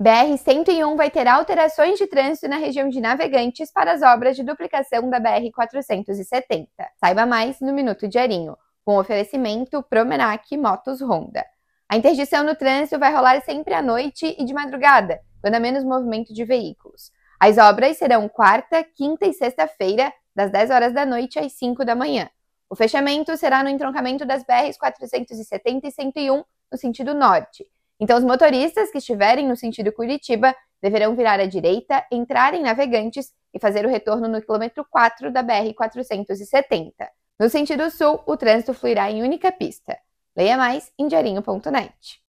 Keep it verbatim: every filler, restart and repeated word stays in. B R cento e um vai ter alterações de trânsito na região de Navegantes para as obras de duplicação da B R quatrocentos e setenta. Saiba mais no Minuto Diarinho, com oferecimento Promenac Motos Honda. A interdição no trânsito vai rolar sempre à noite e de madrugada, quando há menos movimento de veículos. As obras serão quarta, quinta e sexta-feira, das dez horas da noite às cinco da manhã. O fechamento será no entroncamento das B Rs quatrocentos e setenta e cento e um, no sentido norte. Então, os motoristas que estiverem no sentido Curitiba deverão virar à direita, entrar em Navegantes e fazer o retorno no quilômetro quatro da B R quatrocentos e setenta. No sentido sul, o trânsito fluirá em única pista. Leia mais em diarinho ponto net.